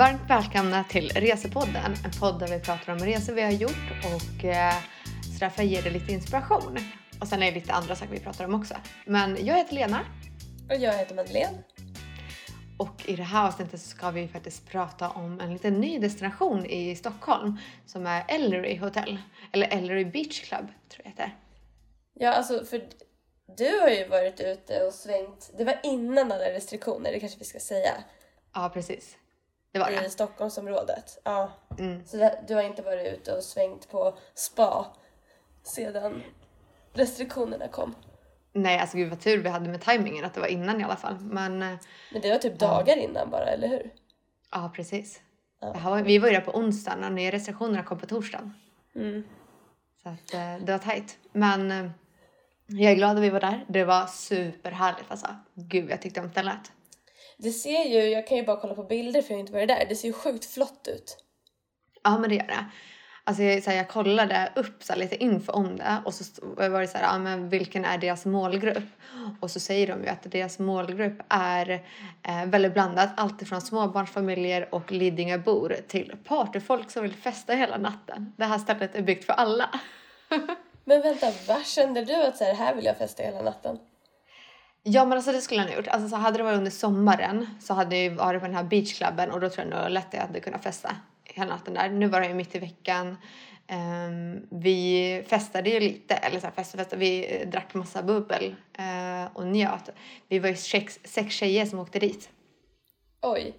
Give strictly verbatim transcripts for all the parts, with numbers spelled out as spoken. Varmt välkomna till Resepodden, en podd där vi pratar om resor vi har gjort och eh, sådär för att ge dig lite inspiration. Och sen är det lite andra saker vi pratar om också. Men jag heter Lena. Och jag heter Madeleine. Och i det här avsnittet ska vi faktiskt prata om en liten ny destination i Stockholm som är Ellery Hotel, eller Ellery Beach Club tror jag heter. Ja, alltså för du har ju varit ute och svängt, det var innan alla restriktioner, det kanske vi ska säga. Ja, precis. Det var det. I Stockholmsområdet, ja. Mm. Så där, du har inte varit ute och svängt på spa sedan restriktionerna kom. Nej, alltså gud vad tur vi hade med tajmingen att det var innan i alla fall. Men, Men det var typ dagar ja. innan bara, eller hur? Ja, precis. Ja. Det här var, vi var ju där på onsdagen och när restriktionerna kom på torsdagen. Mm. Så att, det var tajt. Men jag är glad att vi var där. Det var superhärligt alltså. Gud, jag tyckte om det lät. Det ser ju, jag kan ju bara kolla på bilder för jag har inte varit där. Det ser ju sjukt flott ut. Ja, men det gör det. Alltså jag, så här, jag kollade upp så här, lite info om det. Och så var det så här, ja, men vilken är deras målgrupp? Och så säger de ju att deras målgrupp är eh, väldigt blandat. Allt från småbarnsfamiljer och Lidingöbor till partyfolk som vill festa hela natten. Det här stället är byggt för alla. Men vänta, vad kände du att så här, här vill jag festa hela natten? Ja, men alltså det skulle han ha gjort. Alltså så hade det varit under sommaren så hade jag varit på den här beachklubben och då tror jag nog lätt att jag hade kunnat festa hela natten där. Nu var det ju mitt i veckan. Um, vi festade ju lite, eller så här festade, festade. Vi drack massa bubbel uh, och njöt. Vi var ju sex, sex tjejer som åkte dit. Oj.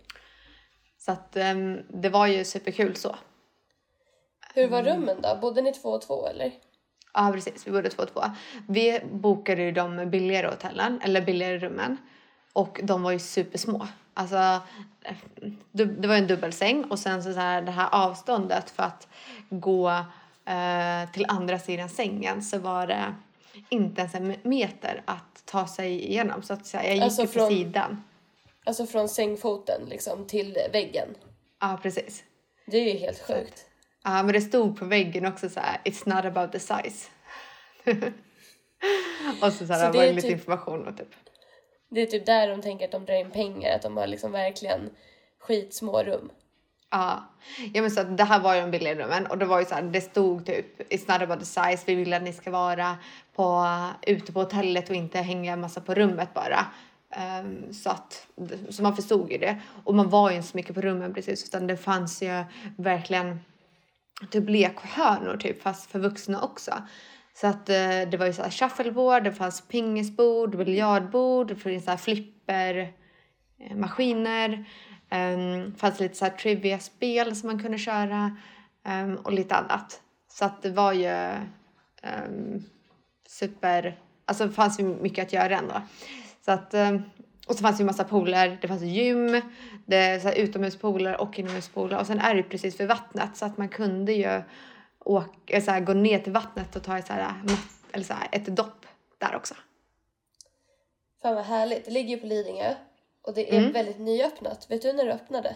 Så att um, det var ju superkul så. Hur var rummen då? Bodde ni två och två eller? Ja, precis. Vi bodde två och två. Vi bokade ju de billigare hotellen, eller billigare rummen. Och de var ju supersmå. Alltså, det var ju en dubbelsäng. Och sen så, så här, det här avståndet för att gå eh, till andra sidan sängen så var det inte ens en meter att ta sig igenom. Så att så här, jag gick alltså från, på sidan. Alltså från sängfoten liksom till väggen. Ja, precis. Det är ju helt sjukt. Ja, men det stod på väggen också så här, it's not about the size. Och så, så, här, så det var lite typ, information. Och typ. Det är typ där de tänker att de drar in pengar. Att de har liksom verkligen skitsmå rum. Ja, ja men så det här var ju en billig rummen. Och det var ju så här, det stod typ, it's not about the size. Vi vill att ni ska vara på, ute på hotellet och inte hänga massa på rummet bara. Um, så, att, så man förstod ju det. Och man var ju inte så mycket på rummen precis. Utan det fanns ju verkligen typ lekhörnor typ, fast för vuxna också. Så att eh, det var ju så här shuffleboard, det fanns pingisbord, biljardbord, det fanns så här flipper, eh, maskiner. Um, fanns lite så här trivia-spel som man kunde köra um, och lite annat. Så att det var ju um, super, alltså det fanns ju mycket att göra ändå. Så att, um, och så fanns det ju massa pooler, det fanns gym, det så här utomhuspooler och inomhuspooler. Och sen är det precis för vattnet så att man kunde ju åka, så här, gå ner till vattnet och ta ett, så här, eller så här, ett dopp där också. Fan vad härligt, det ligger ju på Lidingö och det är mm. väldigt nyöppnat. Vet du när det öppnade?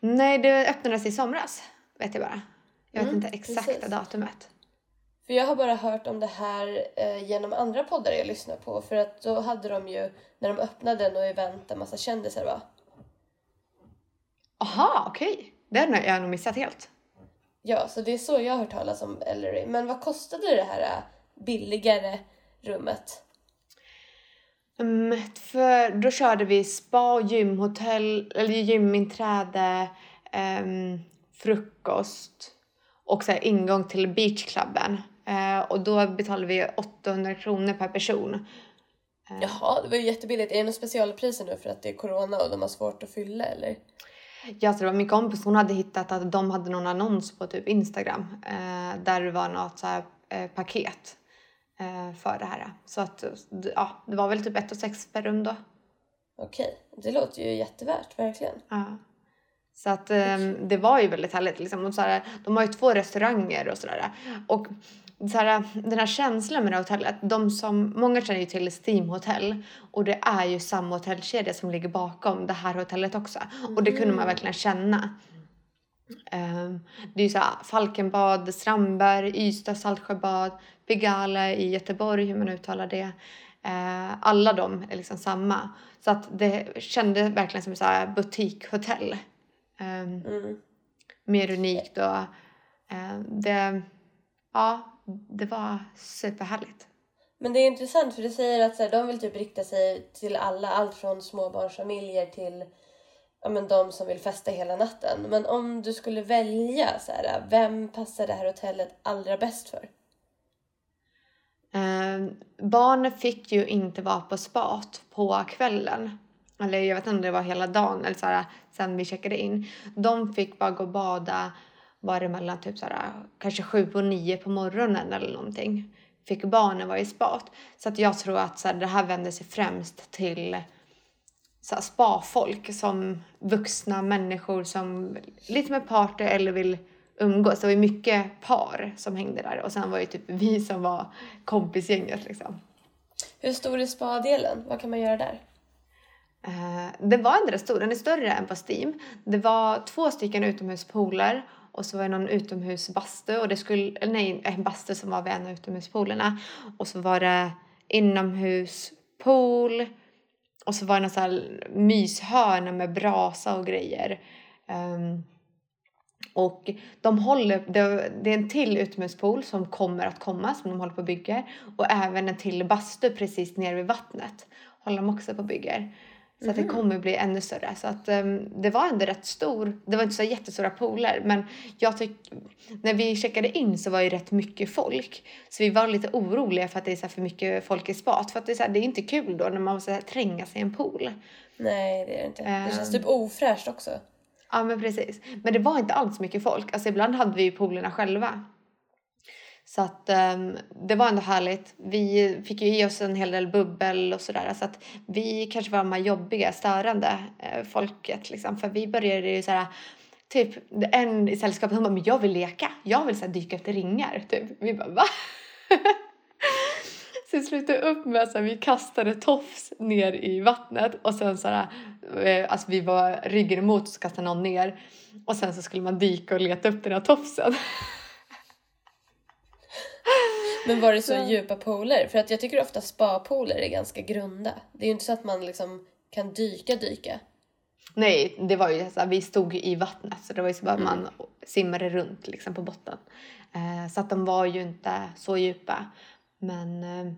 Nej, det öppnades i somras, vet jag bara. Jag mm, vet inte exakta precis. datumet. För jag har bara hört om det här eh, genom andra poddar jag lyssnar på. För att då hade de ju, när de öppnade den och event, en massa kändisar va? Aha, okej. Okay. Det har jag nog missat helt. Ja, så det är så jag har hört talas om Ellery. Men vad kostade det här billigare rummet? Mm, för då körde vi spa, gymhotell, eller gyminträde, um, frukost och så här ingång till beachklubben. Eh, och då betalade vi åttahundra kronor per person. Eh. Jaha, det var ju jättebilligt. Är det några specialpriser nu för att det är corona och de har svårt att fylla eller? Ja, så det var min kompis. Hon hade hittat att de hade någon annons på typ Instagram. Eh, där det var något så här, eh, paket eh, för det här. Så att, ja, det var väl typ ett och sex per rum då. Okej, det låter ju jättevärt, verkligen. Ja. Så att um, det var ju väldigt härligt liksom. Och så här, de har ju två restauranger och sådär. Och så här, den här känslan med det här hotellet, de som, många känner ju till Steam Hotel. Och det är ju samma hotellkedja som ligger bakom det här hotellet också. Och det kunde man verkligen känna. Um, det är ju så här, Falkenbad, Strandberg, Ystad, Saltsjöbad, Pigalle i Göteborg, hur man uttalar det. Uh, alla de är liksom samma. Så att det kändes verkligen som så här butikhotell. um, mm. mer unikt och um, det, ja, det var superhärligt. Men det är intressant för du säger att så här, de vill typ rikta sig till alla, allt från småbarnsfamiljer till ja, men de som vill festa hela natten. Men om du skulle välja så här, vem passar det här hotellet allra bäst för? Eh, barnen fick ju inte vara på spat på kvällen. Eller jag vet inte om det var hela dagen eller så här, sen vi checkade in. De fick bara gå och bada bara mellan typ så här, kanske sju och nio på morgonen eller någonting. Fick barnen vara i spat. Så att jag tror att så här, det här vänder sig främst till så här, spa-folk som vuxna människor som lite med party eller vill umgås. Det var ju mycket par som hängde där. Och sen var ju typ vi som var kompisgänget liksom. Hur stor är spa-delen? Vad kan man göra där? Eh, det var inte stor. Den är större än på Steam. Det var två stycken utomhuspooler. Och så var det någon utomhusbastu. Och det skulle, eller nej, en bastu som var vid en av utomhuspoolerna. Och så var det inomhuspool. Och så var det någon sån här myshörna med brasa och grejer. Um, och de håller, det, det är en till utomhuspool som kommer att komma. Som de håller på att bygga. Och även en till bastu precis nere vid vattnet. Håller de också på att bygga. Så att det kommer bli ännu större. Så att um, det var ändå rätt stor. Det var inte så jättestora pooler. Men jag tycker. När vi checkade in så var ju rätt mycket folk. Så vi var lite oroliga för att det är så här för mycket folk i spat. För att det är, så här, det är inte kul då när man måste tränga sig i en pool. Nej, det är det inte. Um, det känns typ ofräscht också. Ja, men precis. Men det var inte alls mycket folk. Alltså ibland hade vi ju poolerna själva. Så att um, det var ändå härligt. Vi fick ju i oss en hel del bubbel och sådär. Så att vi kanske var de här jobbiga, störande eh, folket liksom. För vi började ju såhär, typ en i sällskapet som bara, men jag vill leka. Jag vill så här, dyka efter ringar, typ. Vi bara, va? Så vi slutade upp med att vi kastade tofs ner i vattnet. Och sen såhär, alltså vi var ryggen emot och så kastade någon ner. Och sen så skulle man dyka och leta upp den här tofsen. Men var det så djupa pooler? För att jag tycker ofta spa-pooler är ganska grunda. Det är ju inte så att man liksom kan dyka, dyka. Nej, det var ju så här, vi stod i vattnet. Så det var ju så att mm. man simmade runt liksom, på botten. Eh, så att de var ju inte så djupa. Men eh,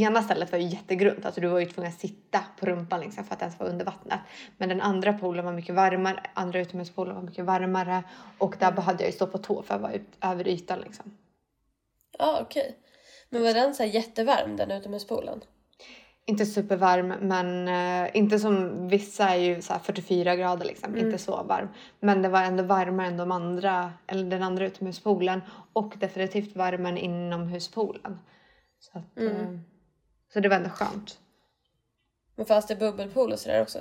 ena stället var ju jättegrunt. Alltså du var ju tvungen att sitta på rumpan liksom, för att ens var under vattnet. Men den andra poolen var mycket varmare. Andra utomhuspoolen var mycket varmare. Och där behövde jag ju stå på tå för att vara ut, över ytan liksom. Ja, ah, okej. Okay. Men var den så här jättevarm, den utomhuspoolen? Inte supervarm, men eh, inte som vissa är ju så här fyrtiofyra grader liksom. Mm. Inte så varm. Men det var ändå varmare än de andra, eller den andra utomhuspoolen. Och definitivt varmare än inomhuspoolen. Så, att, mm. eh, så det var ändå skönt. Men fanns det bubbelpool och sådär också?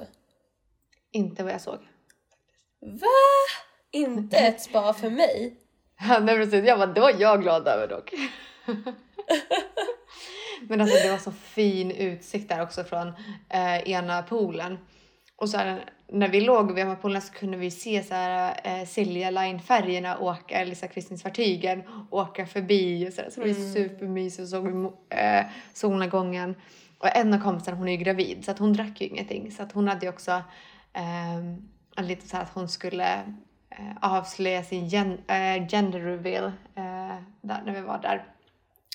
Inte vad jag såg. Va? Inte ett spa för mig? Ja, nej, precis. Jag bara, det var jag glad över dock. Men alltså det var så fin utsikt där också från eh, ena poolen. Och så här, när vi låg vid poolen så kunde vi se så här, eh, Silja Line färgerna åka, eller så här, kryssningsfartygen åka förbi och så där. Så det var mm. supermysigt och såg eh, solnedgången. Och en av kompisarna, hon är ju gravid så att hon drack ju ingenting. Så att hon hade ju också eh, lite så här att hon skulle avslöja sin gen- äh, gender reveal äh, där, när vi var där.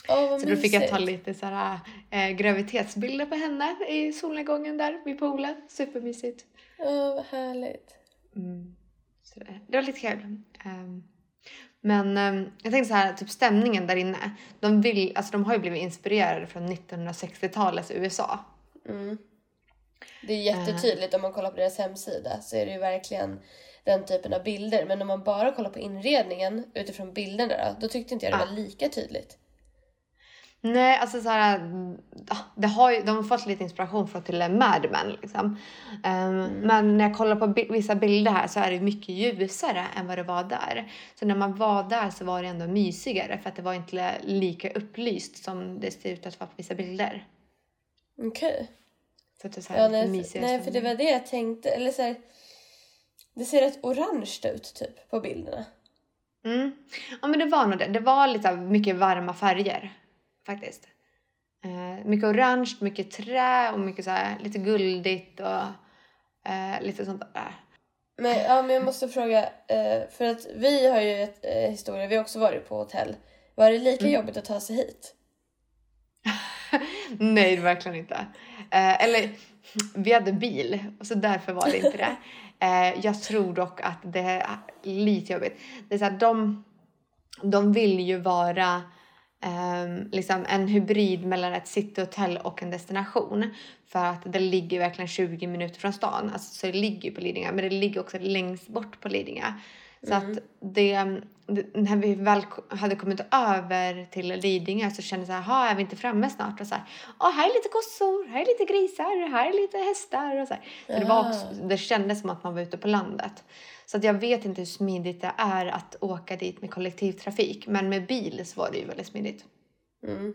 Oh, vad så mysigt. Då fick jag ta lite så här, äh, gravitetsbilder på henne i solnedgången där vid poolen. Supermysigt. Åh, oh, vad härligt. Mm. Så det, det var lite kul. Um, men um, jag tänkte så här, typ stämningen där inne. De, vill, alltså, de har ju blivit inspirerade från nittonhundrasextiotalets U S A. Mm. Det är jättetydligt, om man kollar på deras hemsida så är det ju verkligen den typen av bilder. Men om man bara kollar på inredningen utifrån bilderna då, då tyckte inte jag det var lika tydligt. Nej, alltså så här, det har ju, de har fått lite inspiration från till Mad Men liksom. Mm. Men när jag kollar på bi- vissa bilder här så är det mycket ljusare än vad det var där. Så när man var där så var det ändå mysigare för att det var inte lika upplyst som det ser ut att vara på vissa bilder. Okej. Okay. Ja, nej, för, nej, för det var det jag tänkte. Eller så här, det ser rätt orange ut typ på bilderna. Mm. Ja, men det var nog det. Det var lite mycket varma färger faktiskt. Eh, mycket orange, mycket trä och mycket så här, lite guldigt och eh, lite sånt där. Men, ja, men jag måste fråga, för att vi har ju ett historia, vi har också varit på hotell. Var det lika mm. jobbigt att ta sig hit? Nej, verkligen inte. Eller, vi hade bil, så därför var det inte det. Jag tror dock att det är lite jobbigt. Det är så här, de, de vill ju vara... Um, liksom en hybrid mellan ett cityhotell och en destination, för att det ligger verkligen tjugo minuter från stan, alltså, så det ligger på Lidingö, men det ligger också längst bort på Lidingö, så mm. att det, det när vi väl hade kommit över till Lidingö så kände jag så här, är vi inte framme snart, och så här, åh, här är lite kossor, här är lite grisar, här är lite hästar och så, så det var också, det kändes som att man var ute på landet. Så att jag vet inte hur smidigt det är att åka dit med kollektivtrafik. Men med bil så var det ju väldigt smidigt. Mm.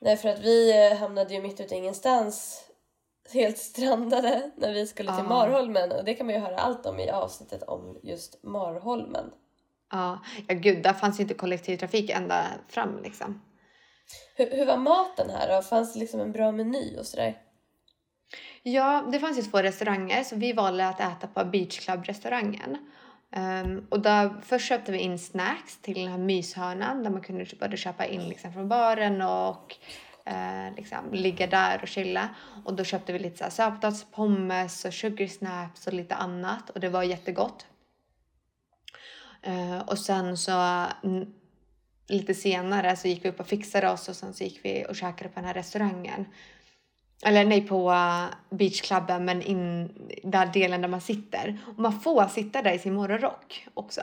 Nej, för att vi hamnade ju mitt ute ingenstans. Helt strandade när vi skulle till ah. Marholmen. Och det kan man ju höra allt om i avsnittet om just Marholmen. Ah. Ja, gud, där fanns ju inte kollektivtrafik ända fram liksom. Hur, hur var maten här då? Fanns det liksom en bra meny och sådär? Ja, det fanns ju två restauranger, så vi valde att äta på Beach Club-restaurangen. Um, och då först köpte vi in snacks till den här myshörnan där man kunde både köpa in liksom från baren och uh, liksom ligga där och chilla. Och då köpte vi lite så här söptats, pommes och sugar snaps och lite annat, och det var jättegott. Uh, och sen så... N- lite senare så gick vi upp och fixade oss, och sen så gick vi och käkade på den här restaurangen. Eller nej, på beachklubben, men in där delen där man sitter. Och man får sitta där i sin morgonrock också.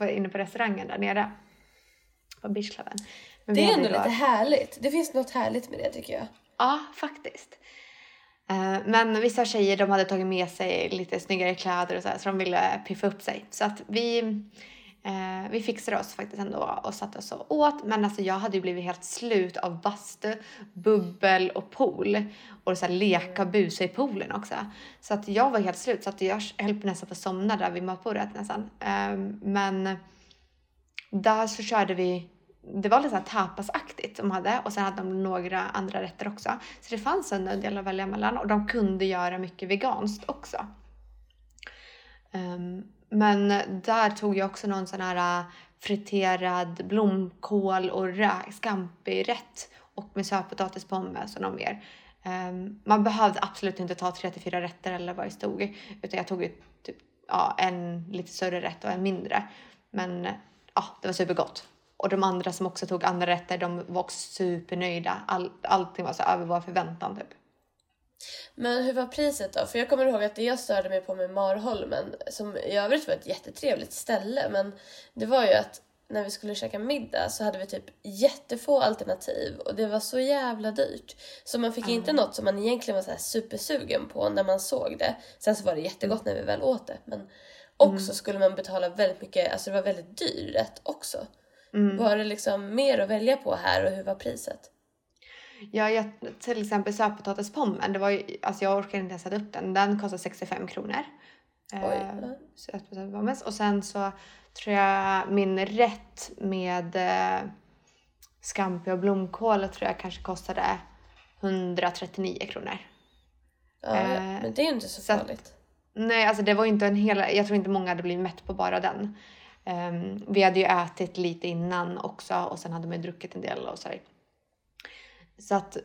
Uh, inne på restaurangen där nere. På beachklubben. Men det är ändå då... lite härligt. Det finns något härligt med det, tycker jag. Ja, faktiskt. Uh, men vissa tjejer, de hade tagit med sig lite snyggare kläder och så här, så de ville piffa upp sig. Så att vi... Eh, vi fixade oss faktiskt ändå och satt oss och åt. Men alltså, jag hade ju blivit helt slut av bastu, bubbel och pool. Och så här, leka och busa i poolen också. Så att jag var helt slut. Så att jag höll på nästan på att somna där vid matbordet nästan. Eh, men där så körde vi... Det var lite så här tapasaktigt de hade. Och sen hade de några andra rätter också. Så det fanns en del att välja mellan. Och de kunde göra mycket veganskt också. Ehm... Men där tog jag också någon sån här friterad blomkål och rä- scampi-rätt. Och med sötpotatispommes och något mer. Um, man behövde absolut inte ta tre till fyra rätter eller vad det stod. Utan jag tog ut typ, ja, en lite större rätt och en mindre. Men ja, det var supergott. Och de andra som också tog andra rätter, de var också supernöjda. All, allting var så över vår förväntan typ. Men hur var priset då? För jag kommer ihåg att det jag störde mig på med Marholmen, som i övrigt var ett jättetrevligt ställe, men det var ju att när vi skulle käka middag så hade vi typ jättefå alternativ, och det var så jävla dyrt. Så man fick mm. inte något som man egentligen var så här supersugen på när man såg det. Sen så var det jättegott när vi väl åt det, men också mm. skulle man betala väldigt mycket, alltså det var väldigt dyrt rätt också. Mm. Var det liksom mer att välja på här, och hur var priset? Ja, jag, till exempel sötpotatispommen, det var ju, alltså jag orkade inte ens sätta upp den. Den kostade sextiofem kronor. Eh, sötpotatispommes. Och sen så tror jag min rätt med eh, scampi och blomkål tror jag kanske kostade etthundratrettionio kronor. Ja, eh, ja. Men det är ju inte så, så farligt. Nej, alltså det var ju inte en hel... Jag tror inte många hade blivit mätt på bara den. Eh, vi hade ju ätit lite innan också, och sen hade man ju druckit en del och så här. Så att,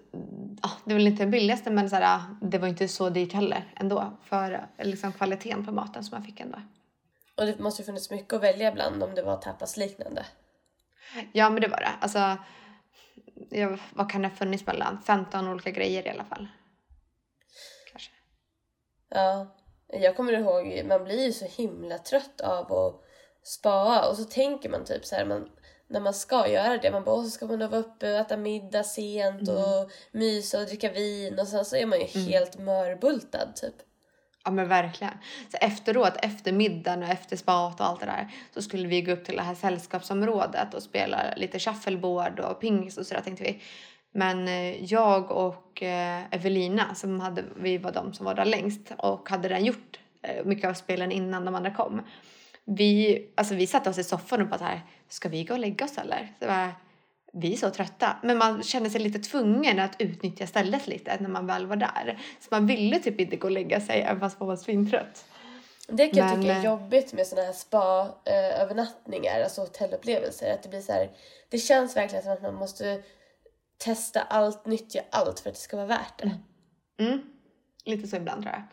ja, det var inte det billigaste, men så här, det var inte så dyrt heller ändå för liksom kvaliteten på maten som man fick ändå. Och det måste ju funnits mycket att välja bland om det var tapas liknande. Ja, men det var det. Alltså, jag, vad kan det ha funnits mellan? femton olika grejer i alla fall. Kanske. Ja, jag kommer ihåg, man blir ju så himla trött av att spara, och så tänker man typ så här, man... När man ska göra det, man bara, så ska man vara uppe och äta middag sent mm. och mysa och dricka vin. Och sen så är man ju mm. helt mörbultad typ. Ja, men verkligen. Så efteråt, efter middagen och efter spat och allt det där, så skulle vi gå upp till det här sällskapsområdet och spela lite shuffleboard och pingis och sådär, tänkte vi. Men jag och Evelina, som hade, vi var de som var där längst och hade redan gjort mycket av spelen innan de andra kom. Vi, alltså vi satte oss i soffan och bara så här, ska vi gå och lägga oss eller? Så bara, vi är så trötta. Men man kände sig lite tvungen att utnyttja stället lite när man väl var där. Så man ville typ inte gå och lägga sig även fast man var svintrött. Det kan men... jag tycka är jobbigt med sådana här spa-övernattningar, alltså hotellupplevelser. Att det blir så här, det känns verkligen som att man måste testa allt, nyttja allt för att det ska vara värt det. Mm. Lite så ibland tror jag.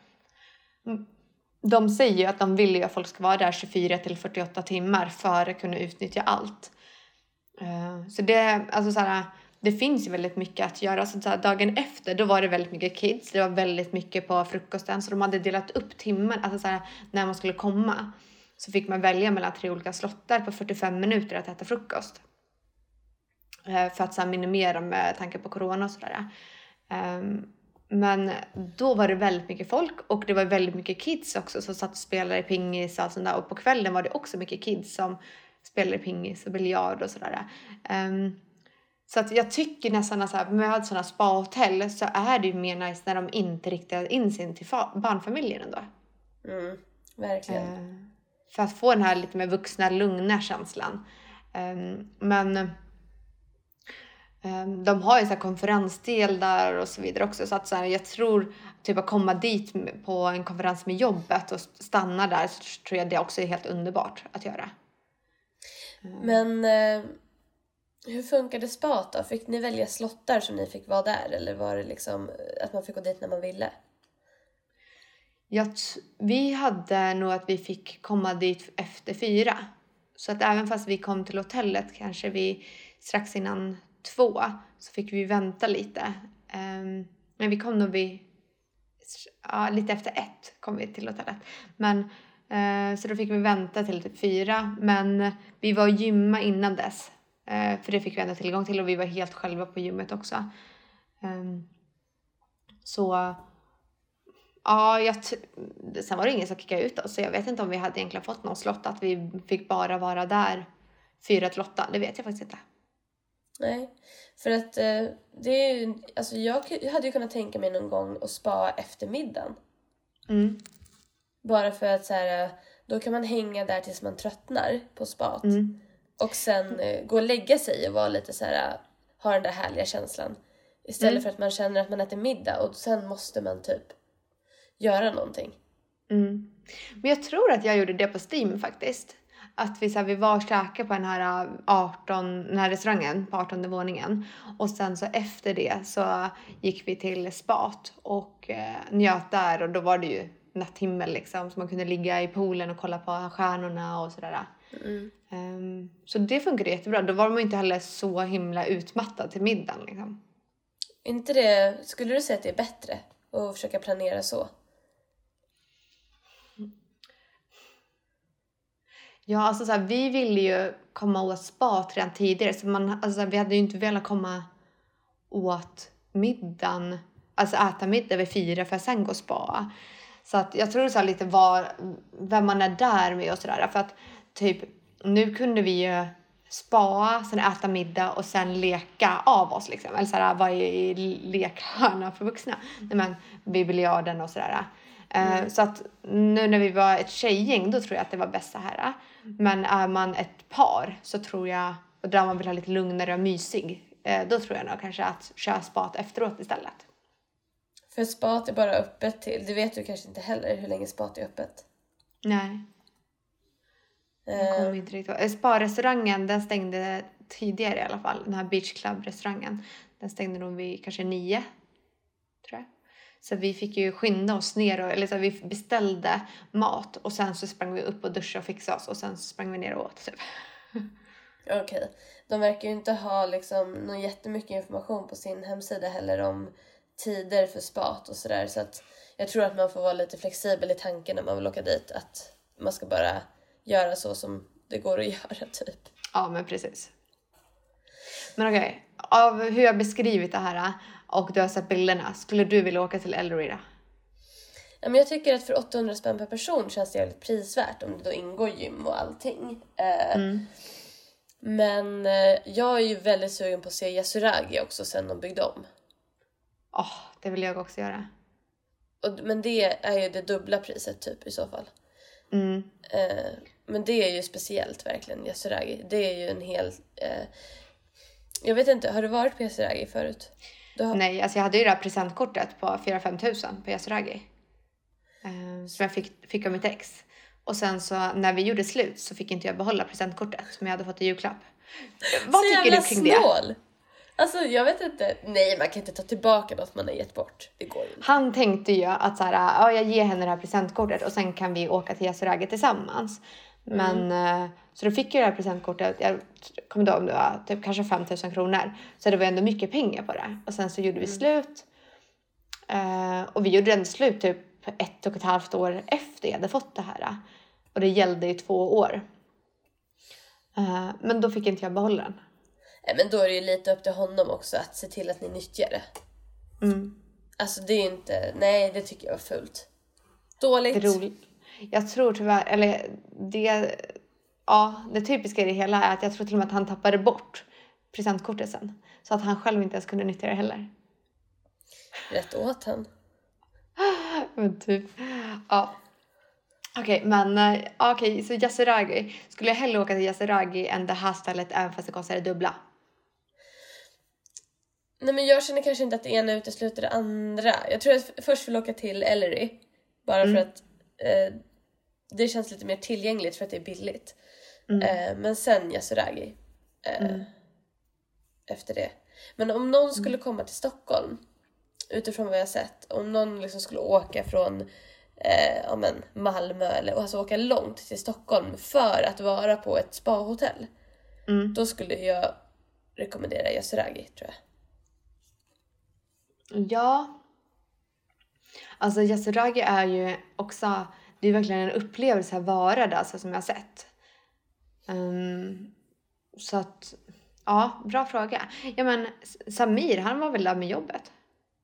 De säger ju att de vill ju att folk ska vara där tjugofyra till fyrtioåtta timmar för att kunna utnyttja allt. Så det, alltså så här, det finns ju väldigt mycket att göra. Så här, dagen efter då var det väldigt mycket kids. Det var väldigt mycket på frukosten. Så de hade delat upp timmen. Alltså så här, när man skulle komma så fick man välja mellan tre olika slottar på fyrtiofem minuter att äta frukost. För att så här, minimera med tanke på corona och sådär. Men då var det väldigt mycket folk. Och det var väldigt mycket kids också som satt och spelade pingis och allt sånt där. Och på kvällen var det också mycket kids som spelade pingis och biljard och sådär. Um, så att jag tycker nästan så här, med sådana spa-hotell så är det ju mer nice när de inte riktar in sig till fa- barnfamiljen ändå. Mm, verkligen. Uh, för att få den här lite mer vuxna, lugna känslan. Um, men... De har ju så här konferensdel där och så vidare också. Så att så här, jag tror typ att komma dit på en konferens med jobbet och stanna där, så tror jag det också är helt underbart att göra. Men eh, hur funkade spat då? Fick ni välja slottar som ni fick vara där? Eller var det liksom att man fick gå dit när man ville? Ja, vi hade nog att vi fick komma dit efter fyra. Så att även fast vi kom till hotellet kanske vi strax innan två så fick vi vänta lite. Um, men vi kom nog vid ja, lite efter ett kom vi till hotellet. Men, uh, så då fick vi vänta till typ fyra. Men vi var gymma innan dess. Uh, för det fick vi ändå tillgång till och vi var helt själva på gymmet också. Um, så ja, jag t- sen var det ingen som kickade ut oss. Så jag vet inte om vi hade egentligen fått någon slott att vi fick bara vara där fyra till åtta. Det vet jag faktiskt inte. Nej, för att eh, det är ju, alltså jag, jag hade ju kunnat tänka mig någon gång att spa eftermiddagen. Mm. Bara för att så här, då kan man hänga där tills man tröttnar på spat. Mm. Och sen eh, gå och lägga sig och vara lite så här, ha den där härliga känslan. Istället mm. för att man känner att man äter middag och sen måste man typ göra någonting. Mm. Men jag tror att jag gjorde det på Steam faktiskt. Att vi, så här, vi var och käkade på den här, arton, den här restaurangen på artonde våningen. Och sen så efter det så gick vi till spat och eh, njöt där. Och då var det ju natthimmel liksom. Så man kunde ligga i poolen och kolla på stjärnorna och sådär. Mm. Um, så det funkade jättebra. Då var man inte heller så himla utmattad till middagen liksom. Inte det, skulle du säga att det är bättre att försöka planera så? Ja, alltså så här, vi ville ju komma åt spat redan tidigare. Så man, alltså så här, vi hade ju inte velat komma åt middagen. Alltså äta middag vid fyra för att sen gå och spa. Så att jag tror så här lite var, vem man är där med och sådär. För att typ, nu kunde vi ju spa, sen äta middag och sen leka av oss liksom. Eller så här, vad är lekhörna för vuxna? Nej men, bibliarden och sådär. Mm. Så att nu när vi var ett tjejgäng då tror jag att det var bäst så här. Men är man ett par så tror jag, och där man vill ha lite lugnare och mysig, då tror jag nog kanske att köra spat efteråt istället. För spat är bara öppet till, det vet du kanske inte heller hur länge spat är öppet. Nej. Jag kommer inte riktigt. Spa-restaurangen den stängde tidigare i alla fall. Den här Beach Club-restaurangen. Den stängde nog vid kanske nio, tror jag. Så vi fick ju skynda oss ner. Och, eller så vi beställde mat. Och sen så sprang vi upp och duschade och fixade oss. Och sen så sprang vi ner och åt. Typ. Okej. Okay. De verkar ju inte ha liksom, någon jättemycket information på sin hemsida heller om tider för spat och sådär. Så att jag tror att man får vara lite flexibel i tanken när man vill åka dit. Att man ska bara göra så som det går att göra typ. Ja men precis. Men okej. Okay. Av hur jag beskrivit det här och du har sett bilderna, skulle du vilja åka till Ellery då? Ja, men jag tycker att för åttahundra spänn per person känns det väldigt prisvärt om det då ingår gym och allting. Mm. Men jag är ju väldigt sugen på att se Yasuragi också sen de byggde om. Ja, oh, det vill jag också göra. Och, men det är ju det dubbla priset typ i så fall. Mm. Men det är ju speciellt verkligen Yasuragi. Det är ju en hel... Jag vet inte, har du varit på Yasuragi förut? Har... Nej, alltså jag hade ju det här presentkortet på fyra till fem tusen på Yasuragi. Eh, som jag fick, fick av mitt ex. Och sen så när vi gjorde slut så fick inte jag behålla presentkortet. Men jag hade fått en julklapp. Vad så tycker du kring snål. Det? Alltså jag vet inte. Nej, man kan inte ta tillbaka något man har gett bort. Det går ju inte. Han tänkte ju att så här, ja, jag ger henne det här presentkortet. Och sen kan vi åka till Yasuragi tillsammans. Men mm. så då fick jag det här presentkortet. Jag kommer ihåg om det var typ kanske fem tusen kronor. Så det var ändå mycket pengar på det. Och sen så gjorde vi mm. slut. Uh, och vi gjorde ändå slut typ ett och ett halvt år efter jag hade fått det här. Och det gällde i två år. Uh, men då fick inte jag behålla den. Nej, men då är det ju lite upp till honom också att se till att ni nyttjar det. Mm. Alltså det är ju inte... Nej, det tycker jag var fult. Dåligt. Det är roligt. Jag tror tyvärr, eller det, ja, det typiska i det hela är att jag tror till och med att han tappade bort presentkortet sen. Så att han själv inte ens kunde nyttja det heller. Rätt åt han. Men typ, ja. Okej, okay, men okej, okay, så Yasuragi. Skulle jag hellre åka till Yasuragi än det här stället även fast det kostar det dubbla? Nej, men jag känner kanske inte att det ena utesluter det andra. Jag tror att jag först vill åka till Ellery. Bara mm. för att det känns lite mer tillgängligt för att det är billigt. Mm. Men sen Yasuragi. Mm. Efter det. Men om någon skulle komma till Stockholm, utifrån vad jag sett, om någon liksom skulle åka från eh, ja men, Malmö eller, och alltså åka långt till Stockholm för att vara på ett spahotell, mm. då skulle jag rekommendera Yasuragi, tror jag. Ja. Alltså Yasuragi är ju också, det är verkligen en upplevelse att vara där så som jag har sett. Um, så att, ja, bra fråga. Ja, men Samir, han var väl där med jobbet?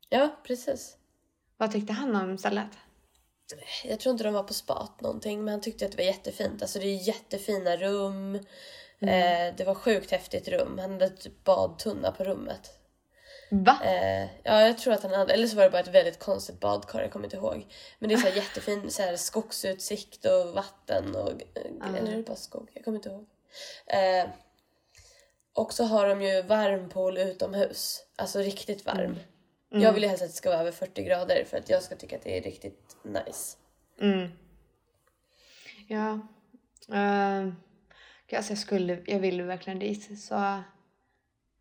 Ja, precis. Vad tyckte han om stället? Jag tror inte de var på spat någonting, men han tyckte att det var jättefint. Alltså det är jättefina rum. Mm. Eh, det var sjukt häftigt rum. Han hade typ badtunna på rummet. Va? Eh, ja, jag tror att han hade... Eller så var det bara ett väldigt konstigt badkar, jag kommer inte ihåg. Men det är så här jättefin så här, skogsutsikt och vatten. Och, mm. Eller är det bara skog? Jag kommer inte ihåg. Eh, och så har de ju varmpool utomhus. Alltså riktigt varm. Mm. Mm. Jag vill ju helst att det ska vara över fyrtio grader för att jag ska tycka att det är riktigt nice. Mm. Ja. Uh, alltså jag skulle... Jag vill verkligen dit, så...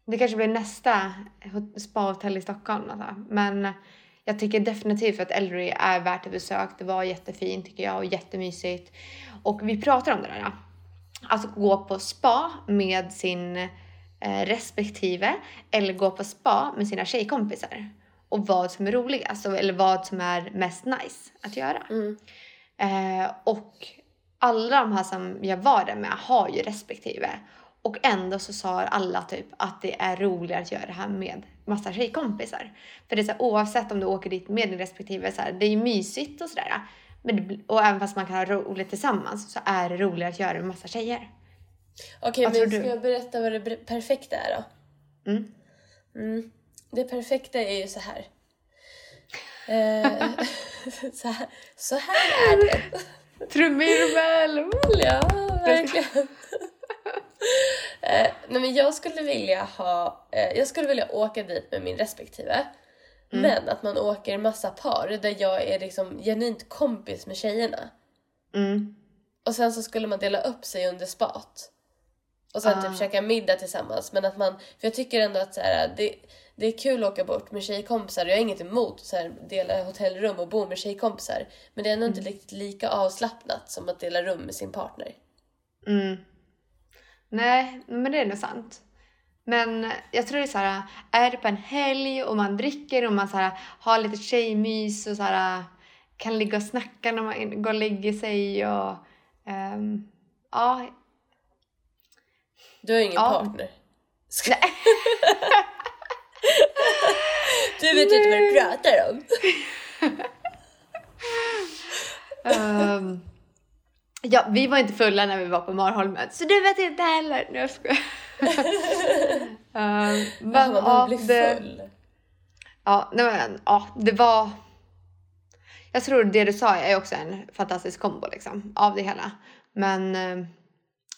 Det kanske blir nästa spahotell i Stockholm. Alltså. Men jag tycker definitivt att Ellery är värt ett besök. Det var jättefint tycker jag och jättemysigt. Och vi pratar om det där. Alltså gå på spa med sin eh, respektive. Eller gå på spa med sina tjejkompisar. Och vad som är roligt. Alltså, eller vad som är mest nice att göra. Mm. Eh, och alla de här som jag var där med har ju respektive. Och ändå så sa alla typ att det är roligare att göra det här med massa tjejkompisar. För det är så här, oavsett om du åker dit med din respektive, så här, det är ju mysigt och sådär. Men, och även fast man kan ha roligt tillsammans så är det roligare att göra det med massa tjejer. Okej, okay, men ska jag berätta vad det perfekta är då? Mm. Mm. Det perfekta är ju så här. eh, så här. Så här är det. Trumvirvel! Ja, verkligen. Eh, nej men jag skulle vilja ha eh, jag skulle vilja åka dit med min respektive. Mm. Men att man åker massa par där jag är liksom genuint kompis med tjejerna. Mm. Och sen så skulle man dela upp sig under spat. Och sen ah. typ käka middag tillsammans. Men att man, för jag tycker ändå att så här, det, det är kul att åka bort med tjejkompisar. Jag är inget emot så här, dela hotellrum och bo med tjejkompisar. Men det är ändå mm. inte riktigt lika avslappnat som att dela rum med sin partner. Mm. Nej, men det är nog sant. Men jag tror det är så här, är det på en helg och man dricker och man så här, har lite tjejmys och så här, kan ligga och snacka när man går och lägger sig och um, ja. Du har ingen ja. partner. Ska... Nej. Du vet Nej. inte vad du pratar om. um. Ja, vi var inte fulla när vi var på Marholmen. Så du vet inte heller. Nu ska um, men ja, man blev full. Ja, nej men ja, det var... Jag tror det du sa är också en fantastisk kombo liksom, av det hela. Men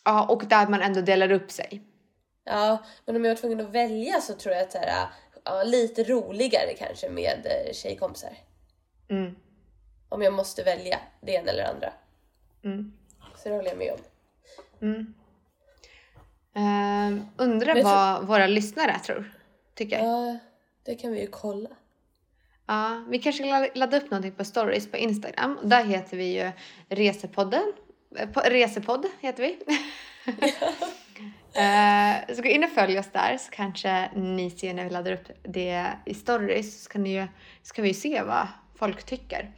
ja, och där man ändå delar upp sig. Ja, men om jag var tvungen att välja så tror jag att så här, ja, lite roligare kanske med tjejkompisar. Mm. Om jag måste välja det ena eller andra. Mm. Så det håller jag med om. Mm. Uh, undrar men vad tror... våra lyssnare tror, tycker jag. Ja, det kan vi ju kolla. Ja, vi kanske laddar upp någonting på stories på Instagram. Där heter vi ju Resepodden. Resepodd heter vi. uh, så gå in och följ oss där. Så kanske ni ser när vi laddar upp det i stories. Så kan, ni ju, så kan vi ju se vad folk tycker.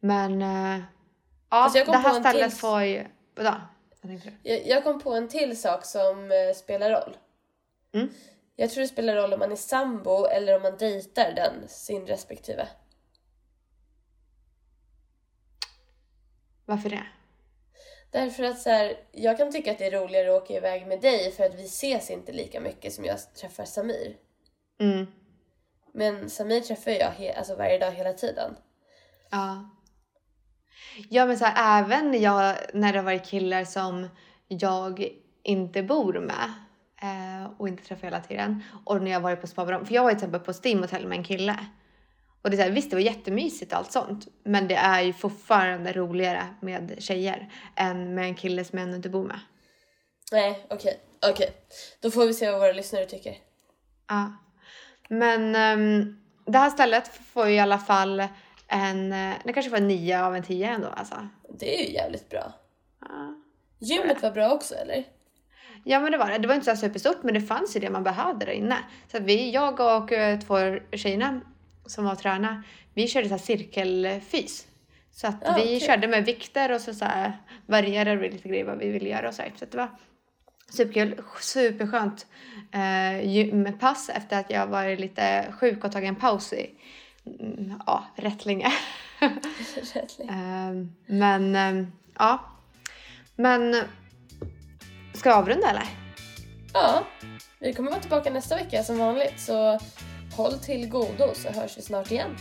Men uh, ja, det här stället får ju... Vadå? Jag, jag kom på en till sak som uh, spelar roll. Mm. Jag tror det spelar roll om man är sambo eller om man dejtar den sin respektive. Varför det? Därför att så här, jag kan tycka att det är roligare att åka iväg med dig för att vi ses inte lika mycket som jag träffar Samir. Mm. Men Samir träffar jag he- alltså varje dag hela tiden. Ja. Ja, men så här, även jag, när det har varit killar som jag inte bor med och inte träffar hela tiden. Och när jag varit på spa med dem. För jag var till exempel på Steam Hotel med en kille. Och det är så här, visst det var jättemysigt och allt sånt. Men det är ju fortfarande roligare med tjejer. Än med en kille som jag inte bor med. Nej, okej. Okay. Okay. Då får vi se vad våra lyssnare tycker. Ja. Men um, det här stället får ju i alla fall en... Det kanske var en nio av en tio ändå alltså. Det är ju jävligt bra. Ja. Gymmet var bra också, eller? Ja, men det var det. Det var inte så superstort, men det fanns ju det man behövde där inne. Så att vi, jag och två tjejerna som var tränare, vi körde så här cirkelfys. Så att ah, vi okay. körde med vikter och så, så här varierade vi lite grejer vad vi ville göra och så här. Så att det var superkul, superskönt eh, gympass efter att jag var lite sjuk och tagit en paus i mm, ja, rätt länge. rätt länge. Eh, men eh, ja, men ska vi avrunda eller? Ja, vi kommer vara tillbaka nästa vecka som vanligt, så håll till godo så hörs vi snart igen.